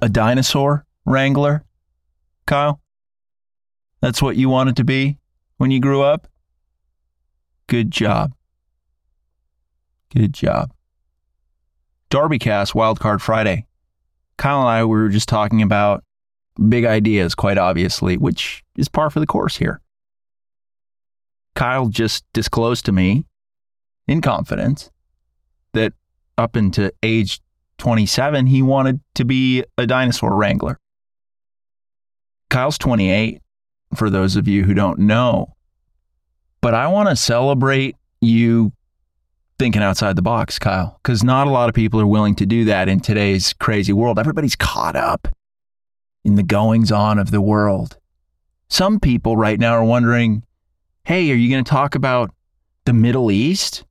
a dinosaur wrangler, Kyle? That's what you wanted to be when you grew up? Good job. Good job. DarbyCast Wildcard Friday. Kyle and I were just talking about big ideas, quite obviously, which is par for the course here. Kyle just disclosed to me, in confidence, that up into age 27, he wanted to be a dinosaur wrangler. Kyle's 28, for those of you who don't know. But I want to celebrate you thinking outside the box, Kyle, because not a lot of people are willing to do that in today's crazy world. Everybody's caught up in the goings-on of the world. Some people right now are wondering, hey, are you going to talk about the Middle East?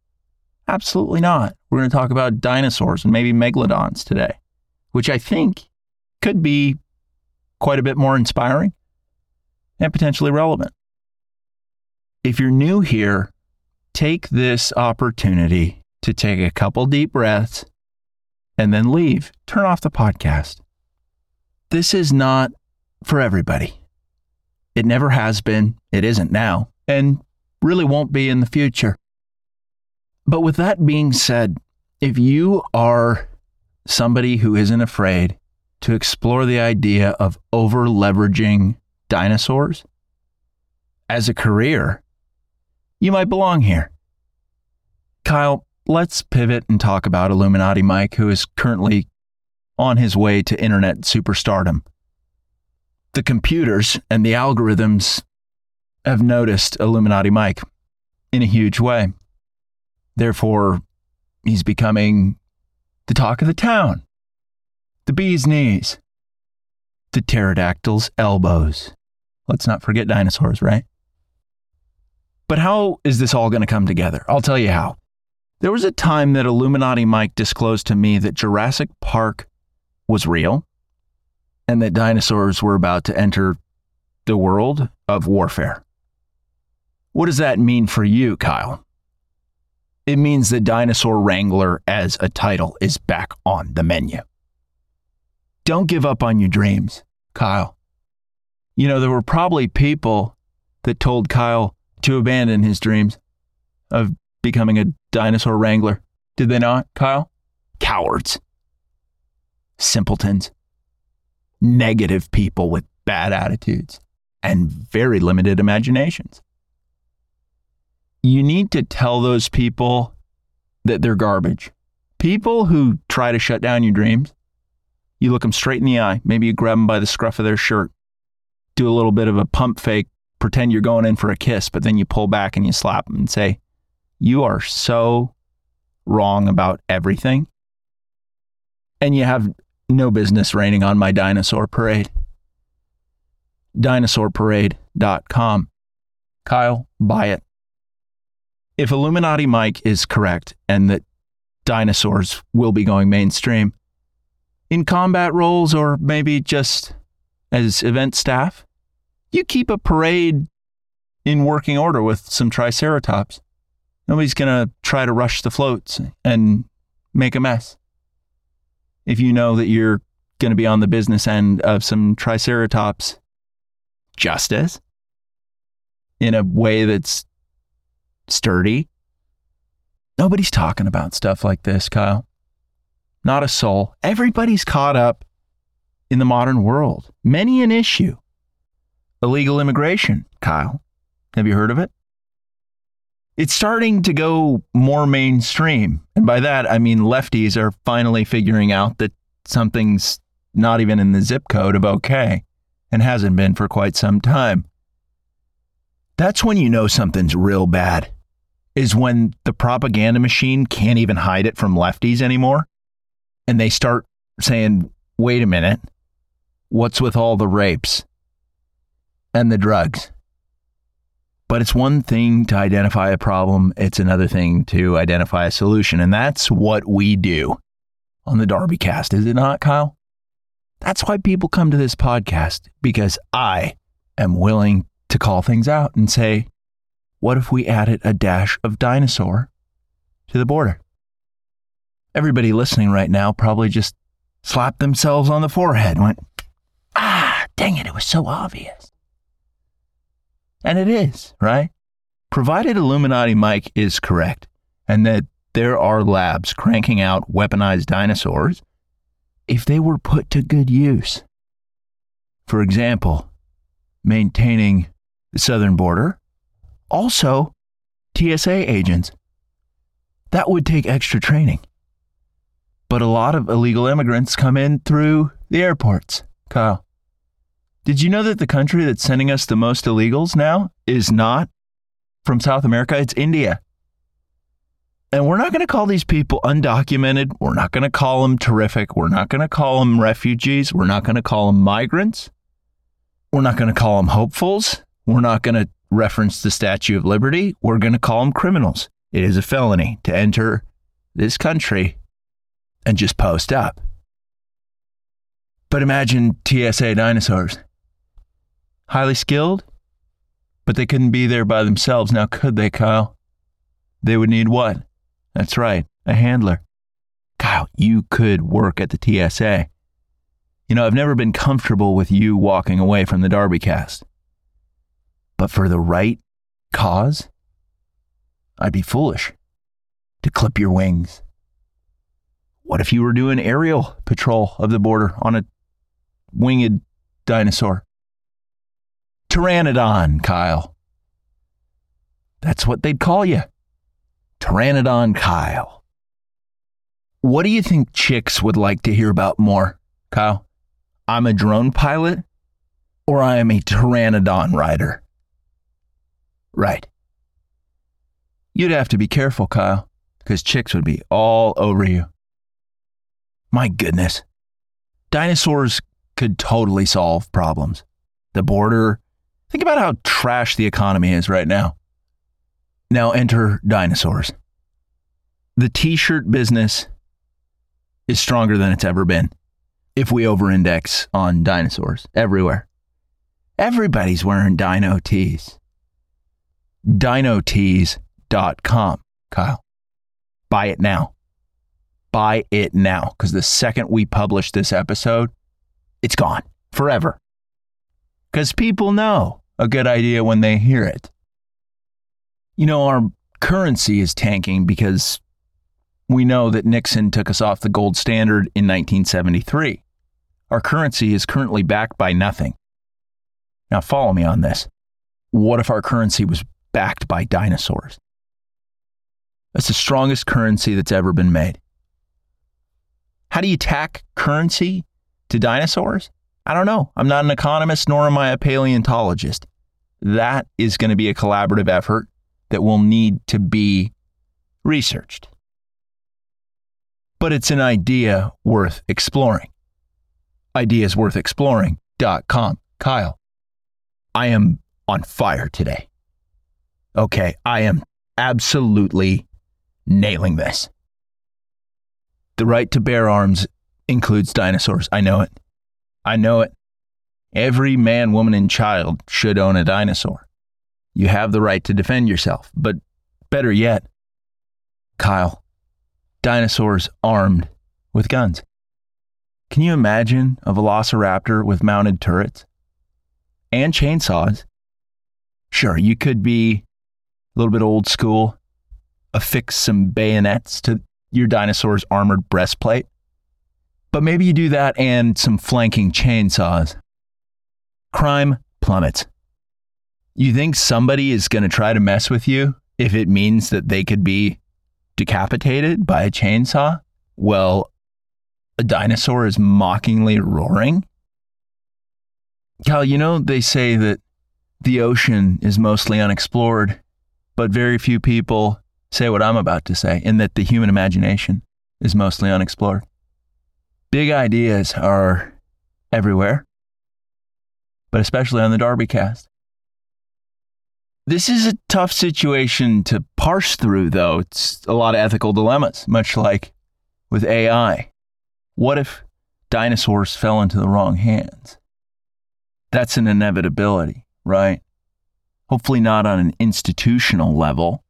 Absolutely not. We're going to talk about dinosaurs and maybe megalodons today, which I think could be quite a bit more inspiring and potentially relevant. If you're new here, take this opportunity to take a couple deep breaths and then leave. Turn off the podcast. This is not for everybody. It never has been, it isn't now, and really won't be in the future. But with that being said, if you are somebody who isn't afraid to explore the idea of over-leveraging dinosaurs as a career, you might belong here. Kyle, let's pivot and talk about Illuminati Mike, who is currently on his way to internet superstardom. The computers and the algorithms have noticed Illuminati Mike in a huge way. Therefore, he's becoming the talk of the town, the bee's knees, the pterodactyl's elbows. Let's not forget dinosaurs, right? But how is this all going to come together? I'll tell you how. There was a time that Illuminati Mike disclosed to me that Jurassic Park was real, and that dinosaurs were about to enter the world of warfare. What does that mean for you, Kyle? It means the dinosaur wrangler as a title is back on the menu. Don't give up on your dreams, Kyle. You know, there were probably people that told Kyle to abandon his dreams of becoming a dinosaur wrangler. Did they not, Kyle? Cowards. Simpletons, negative people with bad attitudes, and very limited imaginations. You need to tell those people that they're garbage. People who try to shut down your dreams, you look them straight in the eye, maybe you grab them by the scruff of their shirt, do a little bit of a pump fake, pretend you're going in for a kiss, but then you pull back and you slap them and say, you are so wrong about everything, and you have no business raining on my dinosaur parade. Dinosaurparade.com. Kyle, buy it. If Illuminati Mike is correct and that dinosaurs will be going mainstream in combat roles or maybe just as event staff, you keep a parade in working order with some triceratops. Nobody's going to try to rush the floats and make a mess. If you know that you're going to be on the business end of some triceratops justice in a way that's sturdy, nobody's talking about stuff like this, Kyle. Not a soul. Everybody's caught up in the modern world. Many an issue. Illegal immigration, Kyle. Have you heard of it? It's starting to go more mainstream. And by that, I mean lefties are finally figuring out that something's not even in the zip code of okay and hasn't been for quite some time. That's when you know something's real bad, is when the propaganda machine can't even hide it from lefties anymore. And they start saying, wait a minute, what's with all the rapes and the drugs? But it's one thing to identify a problem, it's another thing to identify a solution. And that's what we do on the DarbyCast, is it not, Kyle? That's why people come to this podcast, because I am willing to call things out and say, what if we added a dash of dinosaur to the border? Everybody listening right now probably just slapped themselves on the forehead and went, ah, dang it, it was so obvious. And it is, right? Provided Illuminati Mike is correct and that there are labs cranking out weaponized dinosaurs, if they were put to good use. For example, maintaining the southern border, also TSA agents. That would take extra training. But a lot of illegal immigrants come in through the airports. Kyle, did you know that the country that's sending us the most illegals now is not from South America? It's India. And we're not going to call these people undocumented. We're not going to call them terrific. We're not going to call them refugees. We're not going to call them migrants. We're not going to call them hopefuls. We're not going to reference the Statue of Liberty. We're going to call them criminals. It is a felony to enter this country and just post up. But imagine TSA dinosaurs. Highly skilled, but they couldn't be there by themselves. Now, could they, Kyle? They would need what? That's right, a handler. Kyle, you could work at the TSA. You know, I've never been comfortable with you walking away from the DarbyCast. But for the right cause, I'd be foolish to clip your wings. What if you were doing aerial patrol of the border on a winged dinosaur? Pteranodon, Kyle. That's what they'd call you. Pteranodon Kyle. What do you think chicks would like to hear about more, Kyle? I'm a drone pilot or I am a pteranodon rider? Right. You'd have to be careful, Kyle, because chicks would be all over you. My goodness. Dinosaurs could totally solve problems. The border. Think about how trash the economy is right now. Now enter dinosaurs. The t-shirt business is stronger than it's ever been if we over-index on dinosaurs everywhere. Everybody's wearing dino tees. DinoTees.com, Kyle. Buy it now. Buy it now, because the second we publish this episode, it's gone forever. Because people know a good idea when they hear it. You know, our currency is tanking because we know that Nixon took us off the gold standard in 1973. Our currency is currently backed by nothing. Now follow me on this. What if our currency was backed by dinosaurs? That's the strongest currency that's ever been made. How do you tack currency to dinosaurs? I don't know. I'm not an economist, nor am I a paleontologist. That is going to be a collaborative effort that will need to be researched. But it's an idea worth exploring. Ideasworthexploring.com. Kyle, I am on fire today. Okay, I am absolutely nailing this. The right to bear arms includes dinosaurs. I know it. I know it. Every man, woman, and child should own a dinosaur. You have the right to defend yourself, but better yet, Kyle, dinosaurs armed with guns. Can you imagine a velociraptor with mounted turrets and chainsaws? Sure, you could be a little bit old school, affix some bayonets to your dinosaur's armored breastplate, but maybe you do that and some flanking chainsaws. Crime plummets. You think somebody is going to try to mess with you if it means that they could be decapitated by a chainsaw? Well, a dinosaur is mockingly roaring. Kyle, you know, they say that the ocean is mostly unexplored, but very few people say what I'm about to say, in that the human imagination is mostly unexplored. Big ideas are everywhere, but especially on the DarbyCast. This is a tough situation to parse through, though. It's a lot of ethical dilemmas, much like with AI. What if dinosaurs fell into the wrong hands? That's an inevitability, right? Hopefully not on an institutional level.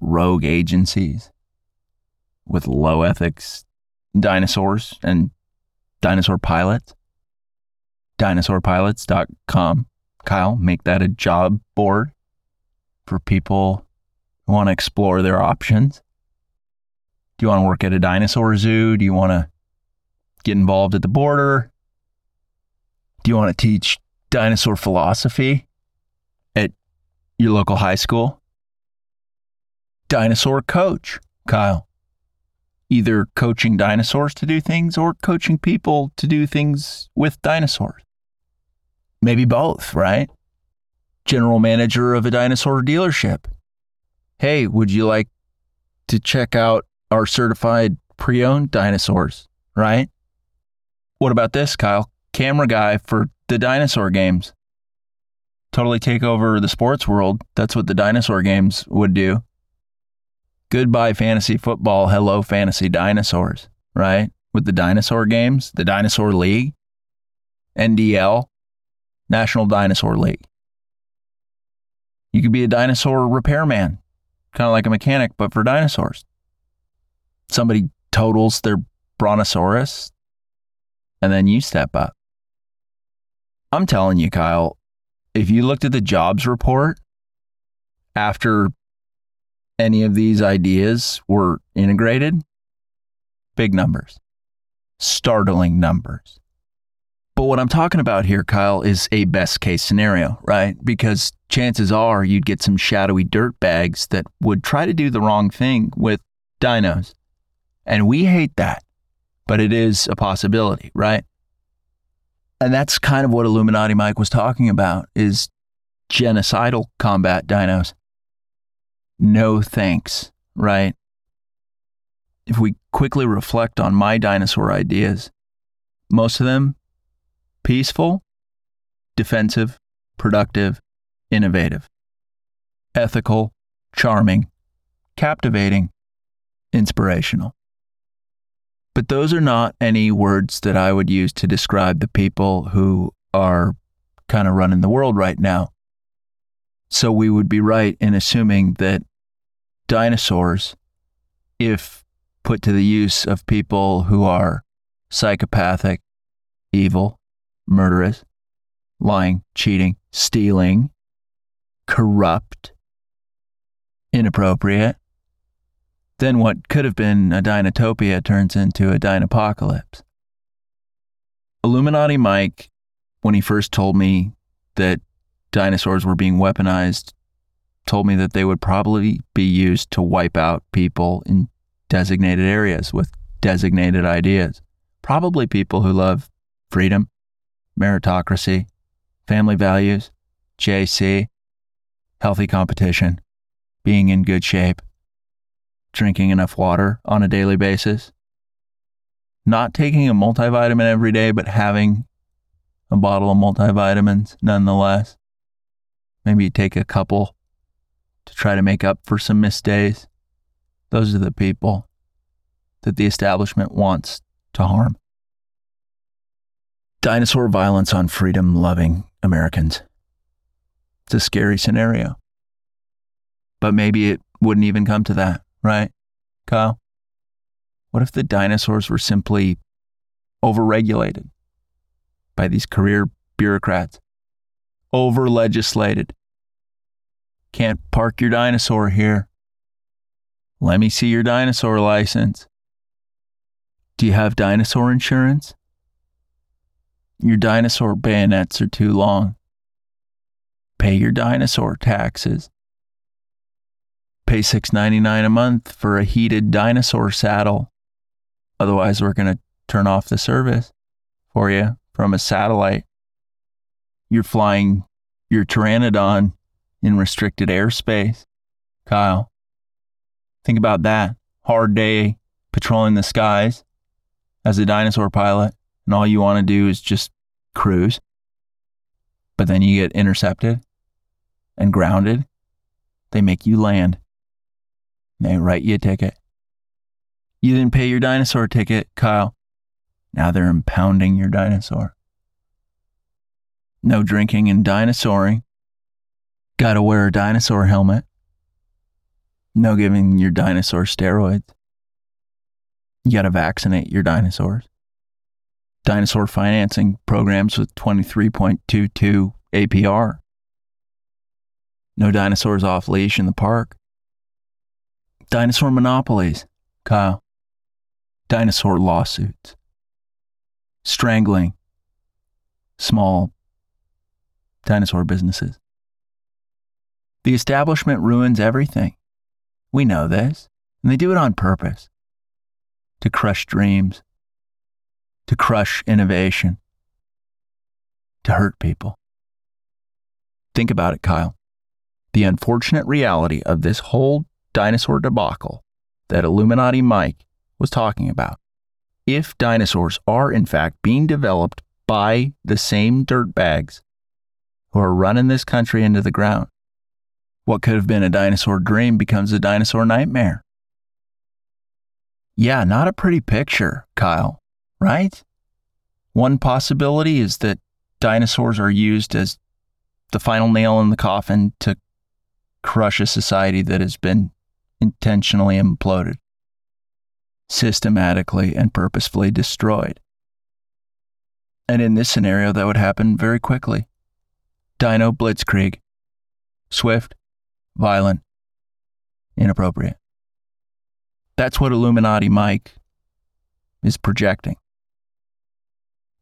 Rogue agencies with low ethics, dinosaurs, and Dinosaur Pilots, Dinosaurpilots.com. Kyle, make that a job board for people who want to explore their options. Do you want to work at a dinosaur zoo? Do you want to get involved at the border? Do you want to teach dinosaur philosophy at your local high school? Dinosaur coach, Kyle. Either coaching dinosaurs to do things or coaching people to do things with dinosaurs. Maybe both, right? General manager of a dinosaur dealership. Hey, would you like to check out our certified pre-owned dinosaurs, right? What about this, Kyle? Camera guy for the dinosaur games. Totally take over the sports world. That's what the dinosaur games would do. Goodbye fantasy football, hello fantasy dinosaurs, right? With the dinosaur games, the dinosaur league, NDL, National Dinosaur League. You could be a dinosaur repairman, kind of like a mechanic, but for dinosaurs. Somebody totals their brontosaurus, and then you step up. I'm telling you, Kyle, if you looked at the jobs report after any of these ideas were integrated, big numbers, startling numbers. But what I'm talking about here, Kyle, is a best case scenario, right? Because chances are you'd get some shadowy dirtbags that would try to do the wrong thing with dinos. And we hate that, but it is a possibility, right? And that's kind of what Illuminati Mike was talking about, is genocidal combat dinos. No thanks, right? If we quickly reflect on my dinosaur ideas, most of them peaceful, defensive, productive, innovative, ethical, charming, captivating, inspirational. But those are not any words that I would use to describe the people who are kind of running the world right now. So we would be right in assuming that dinosaurs, if put to the use of people who are psychopathic, evil, murderous, lying, cheating, stealing, corrupt, inappropriate, then what could have been a Dinotopia turns into a Dinopocalypse. Illuminati Mike, when he first told me that dinosaurs were being weaponized, told me that they would probably be used to wipe out people in designated areas with designated ideas. Probably people who love freedom, meritocracy, family values, JC, healthy competition, being in good shape, drinking enough water on a daily basis, not taking a multivitamin every day, but having a bottle of multivitamins nonetheless. Maybe you take a couple to try to make up for some missed days. Those are the people that the establishment wants to harm. Dinosaur violence on freedom-loving Americans. It's a scary scenario. But maybe it wouldn't even come to that, right, Kyle? What if the dinosaurs were simply overregulated by these career bureaucrats? Over-legislated. Can't park your dinosaur here. Let me see your dinosaur license. Do you have dinosaur insurance? Your dinosaur bayonets are too long. Pay your dinosaur taxes. Pay $6.99 a month for a heated dinosaur saddle. Otherwise, we're going to turn off the service for you from a satellite. You're flying your Pteranodon in restricted airspace. Kyle, think about that. Hard day patrolling the skies as a dinosaur pilot, and all you want to do is just cruise. But then you get intercepted and grounded. They make you land. They write you a ticket. You didn't pay your dinosaur ticket, Kyle. Now they're impounding your dinosaur. No drinking and dinosauring. Gotta wear a dinosaur helmet. No giving your dinosaur steroids. You gotta vaccinate your dinosaurs. dinosaur financing programs with 23.22 APR. No dinosaurs off leash in the park. Dinosaur monopolies, Kyle. Dinosaur lawsuits. Strangling small dinosaur businesses. The establishment ruins everything. We know this, and they do it on purpose. To crush dreams, to crush innovation, to hurt people. Think about it, Kyle. The unfortunate reality of this whole dinosaur debacle that Illuminati Mike was talking about. If dinosaurs are in fact being developed by the same dirtbags who are running this country into the ground, what could have been a dinosaur dream becomes a dinosaur nightmare. Yeah, not a pretty picture, Kyle, right? One possibility is that dinosaurs are used as the final nail in the coffin to crush a society that has been intentionally imploded, systematically and purposefully destroyed. And in this scenario, that would happen very quickly. Dino blitzkrieg. Swift, violent, inappropriate. That's what Illuminati Mike is projecting.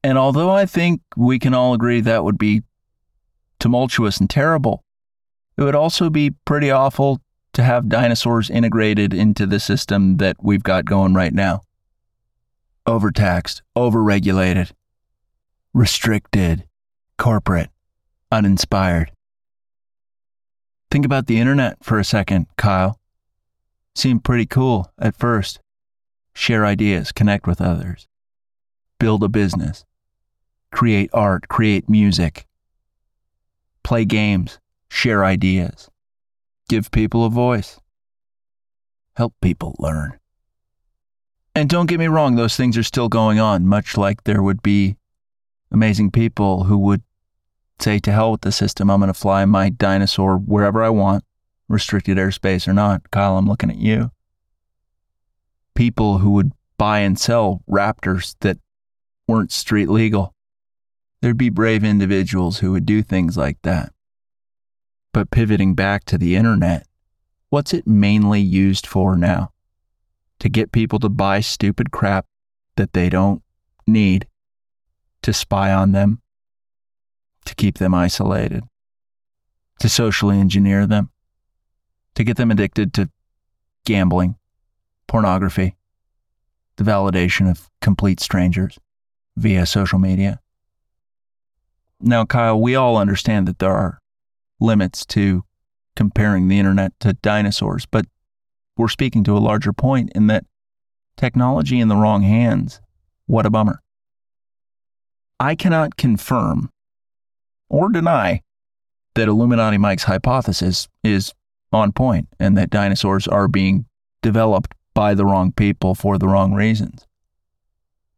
And although I think we can all agree that would be tumultuous and terrible, it would also be pretty awful to have dinosaurs integrated into the system that we've got going right now. Overtaxed, overregulated, restricted, corporate, uninspired. Think about the internet for a second, Kyle. Seemed pretty cool at first. Share ideas, connect with others, build a business, create art, create music, play games, share ideas. Give people a voice. Help people learn. And don't get me wrong, those things are still going on, much like there would be amazing people who would say, to hell with the system, I'm going to fly my dinosaur wherever I want, restricted airspace or not. Kyle, I'm looking at you. People who would buy and sell raptors that weren't street legal. There'd be brave individuals who would do things like that. But pivoting back to the internet, what's it mainly used for now? To get people to buy stupid crap that they don't need, to spy on them, to keep them isolated, to socially engineer them, to get them addicted to gambling, pornography, the validation of complete strangers via social media. Now, Kyle, we all understand that there are limits to comparing the internet to dinosaurs, but we're speaking to a larger point in that technology in the wrong hands, what a bummer. I cannot confirm or deny that Illuminati Mike's hypothesis is on point and that dinosaurs are being developed by the wrong people for the wrong reasons.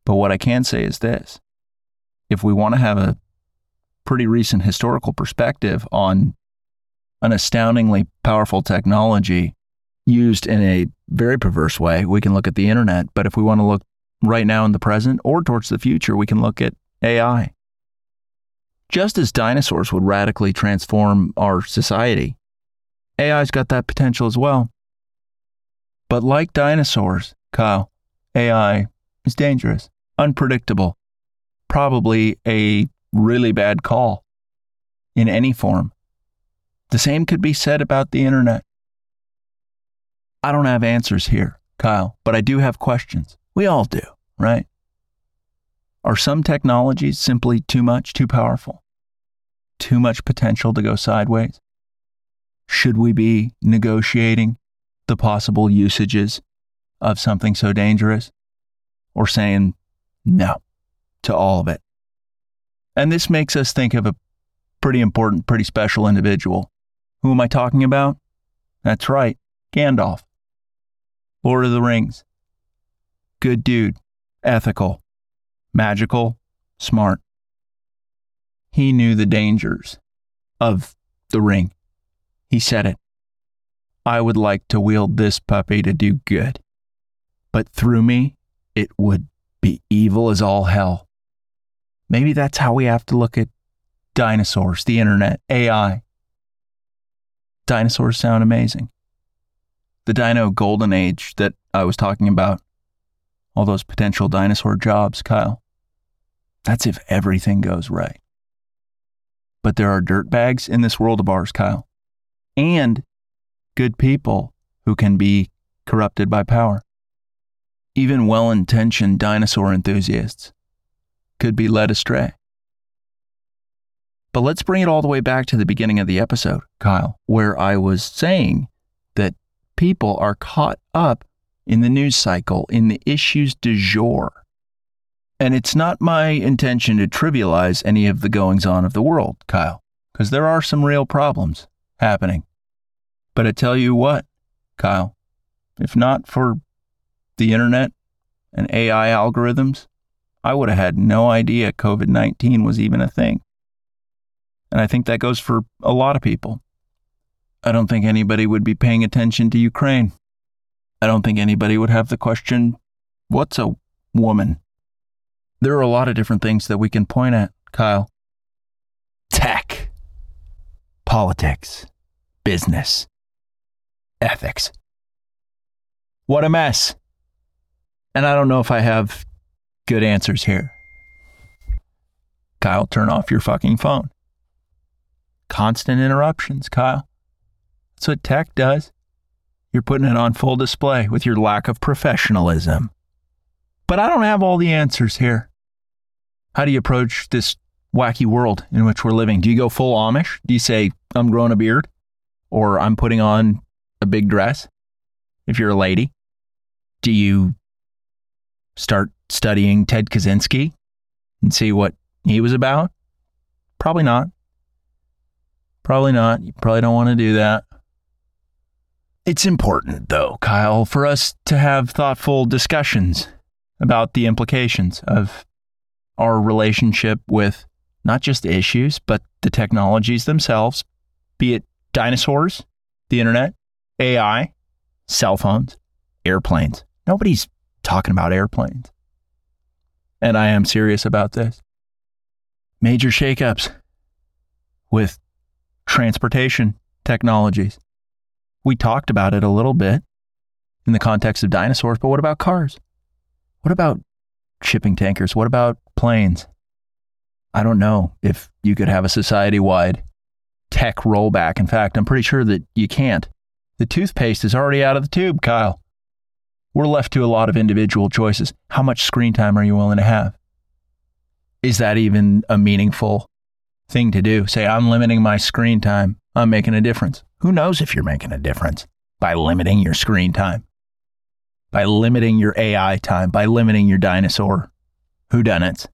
But what I can say is this. If we want to have a pretty recent historical perspective on an astoundingly powerful technology used in a very perverse way, we can look at the internet. But if we want to look right now in the present or towards the future, we can look at AI. Just as dinosaurs would radically transform our society, AI's got that potential as well. But like dinosaurs, Kyle, AI is dangerous, unpredictable, probably a really bad call in any form. The same could be said about the internet. I don't have answers here, Kyle, but I do have questions. We all do, right? Are some technologies simply too much, too powerful? Too much potential to go sideways? Should we be negotiating the possible usages of something so dangerous? Or saying no to all of it? And this makes us think of a pretty important, pretty special individual. Who am I talking about? That's right, Gandalf. Lord of the Rings. Good dude, ethical, magical, smart. He knew the dangers of the ring. He said it. I would like to wield this puppy to do good, but through me, it would be evil as all hell. Maybe that's how we have to look at dinosaurs, the internet, AI. Dinosaurs sound amazing. The dino golden age that I was talking about, all those potential dinosaur jobs, Kyle, that's if everything goes right. But there are dirtbags in this world of ours, Kyle, and good people who can be corrupted by power. Even well-intentioned dinosaur enthusiasts could be led astray. But let's bring it all the way back to the beginning of the episode, Kyle, where I was saying that people are caught up in the news cycle, in the issues du jour. And it's not my intention to trivialize any of the goings-on of the world, Kyle, because there are some real problems happening. But I tell you what, Kyle, if not for the internet and AI algorithms, I would have had no idea COVID-19 was even a thing. And I think that goes for a lot of people. I don't think anybody would be paying attention to Ukraine. I don't think anybody would have the question, what's a woman? There are a lot of different things that we can point at, Kyle. Tech, politics, business, ethics. What a mess. And I don't know if I have good answers here. Kyle, turn off your fucking phone. Constant interruptions, Kyle. That's what tech does. You're putting it on full display with your lack of professionalism. But I don't have all the answers here. How do you approach this wacky world in which we're living? Do you go full Amish? Do you say, I'm growing a beard? Or I'm putting on a big dress? If you're a lady? Do you start studying Ted Kaczynski and see what he was about? Probably not. Probably not. You probably don't want to do that. It's important, though, Kyle, for us to have thoughtful discussions about the implications of our relationship with not just the issues, but the technologies themselves, be it dinosaurs, the internet, AI, cell phones, airplanes. Nobody's talking about airplanes. And I am serious about this. Major shakeups with transportation technologies. We talked about it a little bit in the context of dinosaurs, but what about cars? What about shipping tankers? What about planes? I don't know if you could have a society-wide tech rollback. In fact, I'm pretty sure that you can't. The toothpaste is already out of the tube, Kyle. We're left to a lot of individual choices. How much screen time are you willing to have? Is that even a meaningful thing to do? Say, I'm limiting my screen time. I'm making a difference. Who knows if you're making a difference by limiting your screen time, by limiting your AI time, by limiting your dinosaur whodunits?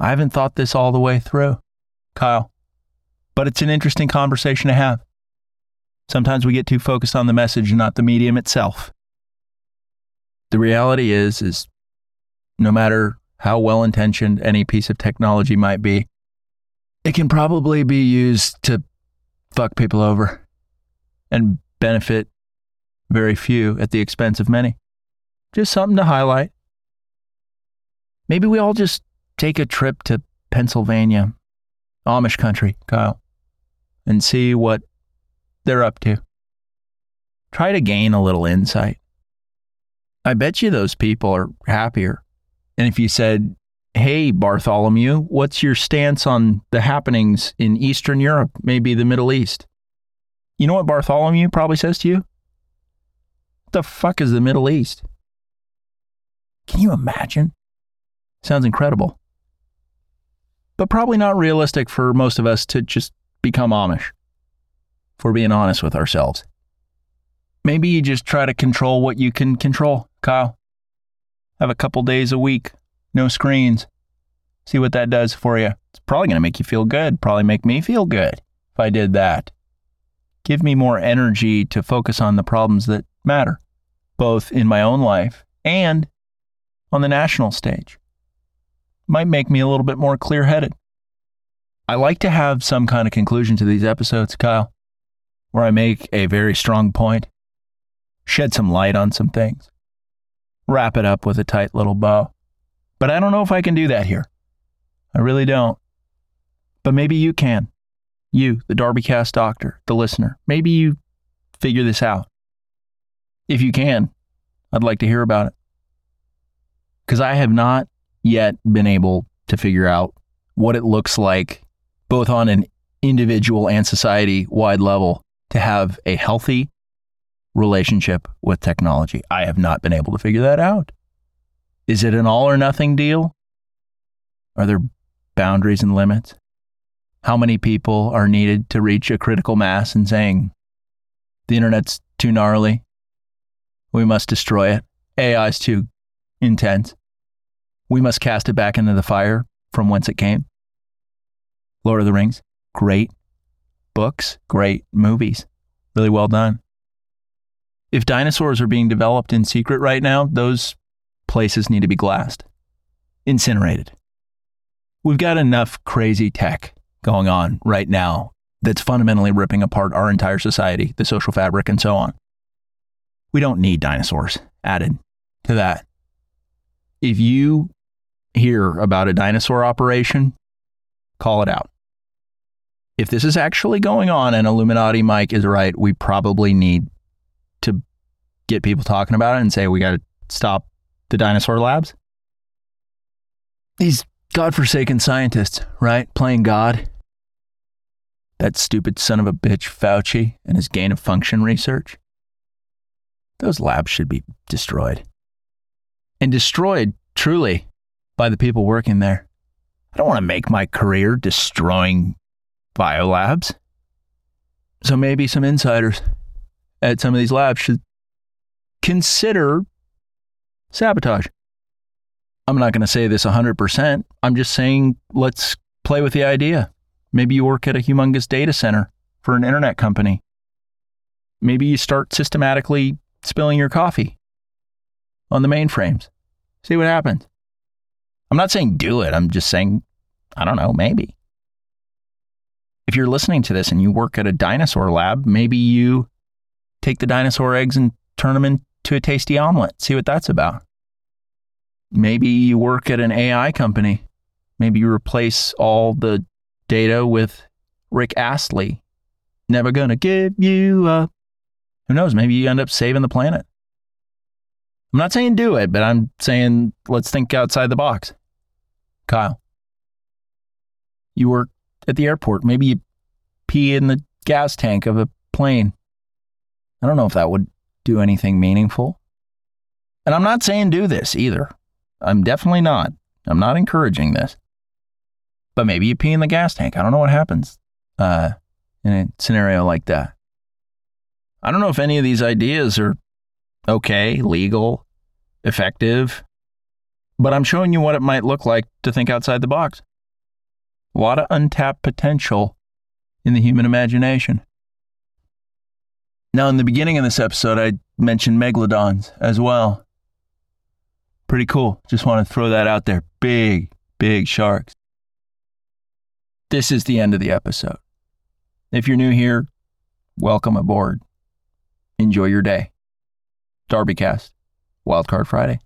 I haven't thought this all the way through, Kyle, but it's an interesting conversation to have. Sometimes we get too focused on the message and not the medium itself. The reality is no matter how well-intentioned any piece of technology might be, it can probably be used to fuck people over and benefit very few at the expense of many. Just something to highlight. Maybe we all just take a trip to Pennsylvania, Amish country, Kyle, and see what they're up to. Try to gain a little insight. I bet you those people are happier. And if you said, hey, Bartholomew, what's your stance on the happenings in Eastern Europe, maybe the Middle East? You know what Bartholomew probably says to you? What the fuck is the Middle East? Can you imagine? Sounds incredible. But probably not realistic for most of us to just become Amish, if we're being honest with ourselves. Maybe you just try to control what you can control, Kyle. Have a couple days a week. No screens. See what that does for you. It's probably going to make you feel good. Probably make me feel good if I did that. Give me more energy to focus on the problems that matter, both in my own life and on the national stage. Might make me a little bit more clear-headed. I like to have some kind of conclusion to these episodes, Kyle, where I make a very strong point, shed some light on some things, wrap it up with a tight little bow. But I don't know if I can do that here. I really don't. But maybe you can. You, the DarbyCast doctor, the listener. Maybe you figure this out. If you can, I'd like to hear about it. Because I have not yet been able to figure out what it looks like, both on an individual and society-wide level, to have a healthy relationship with technology. I have not been able to figure that out. Is it an all or nothing deal? Are there boundaries and limits? How many people are needed to reach a critical mass and saying, the internet's too gnarly, we must destroy it, AI's too intense, we must cast it back into the fire from whence it came? Lord of the Rings, great books, great movies, really well done. If dinosaurs are being developed in secret right now, those places need to be glassed, incinerated. We've got enough crazy tech going on right now that's fundamentally ripping apart our entire society, the social fabric, and so on. We don't need dinosaurs added to that. If you hear about a dinosaur operation, call it out. If this is actually going on and Illuminati Mike is right, we probably need to get people talking about it and say, we got to stop the dinosaur labs. These godforsaken scientists, right? Playing God. That stupid son of a bitch Fauci and his gain of function research. Those labs should be destroyed. And destroyed, truly, by the people working there. I don't want to make my career destroying biolabs. So maybe some insiders at some of these labs should consider sabotage. I'm not going to say this 100%. I'm just saying, let's play with the idea. Maybe you work at a humongous data center for an internet company. Maybe you start systematically spilling your coffee on the mainframes. See what happens. I'm not saying do it. I'm just saying, I don't know, maybe. If you're listening to this and you work at a dinosaur lab, maybe you take the dinosaur eggs and turn them into a tasty omelet. See what that's about. Maybe you work at an AI company. Maybe you replace all the data with Rick Astley. Never gonna give you up. Who knows? Maybe you end up saving the planet. I'm not saying do it, but I'm saying let's think outside the box. Kyle, you work at the airport. Maybe you pee in the gas tank of a plane. I don't know if that would do anything meaningful. And I'm not saying do this either. I'm definitely not. I'm not encouraging this. But maybe you pee in the gas tank. I don't know what happens in a scenario like that. I don't know if any of these ideas are okay, legal, effective, but I'm showing you what it might look like to think outside the box. A lot of untapped potential in the human imagination. Now, in the beginning of this episode, I mentioned megalodons as well. Pretty cool. Just want to throw that out there. Big, big sharks. This is the end of the episode. If you're new here, welcome aboard. Enjoy your day. DarbyCast, Wildcard Friday.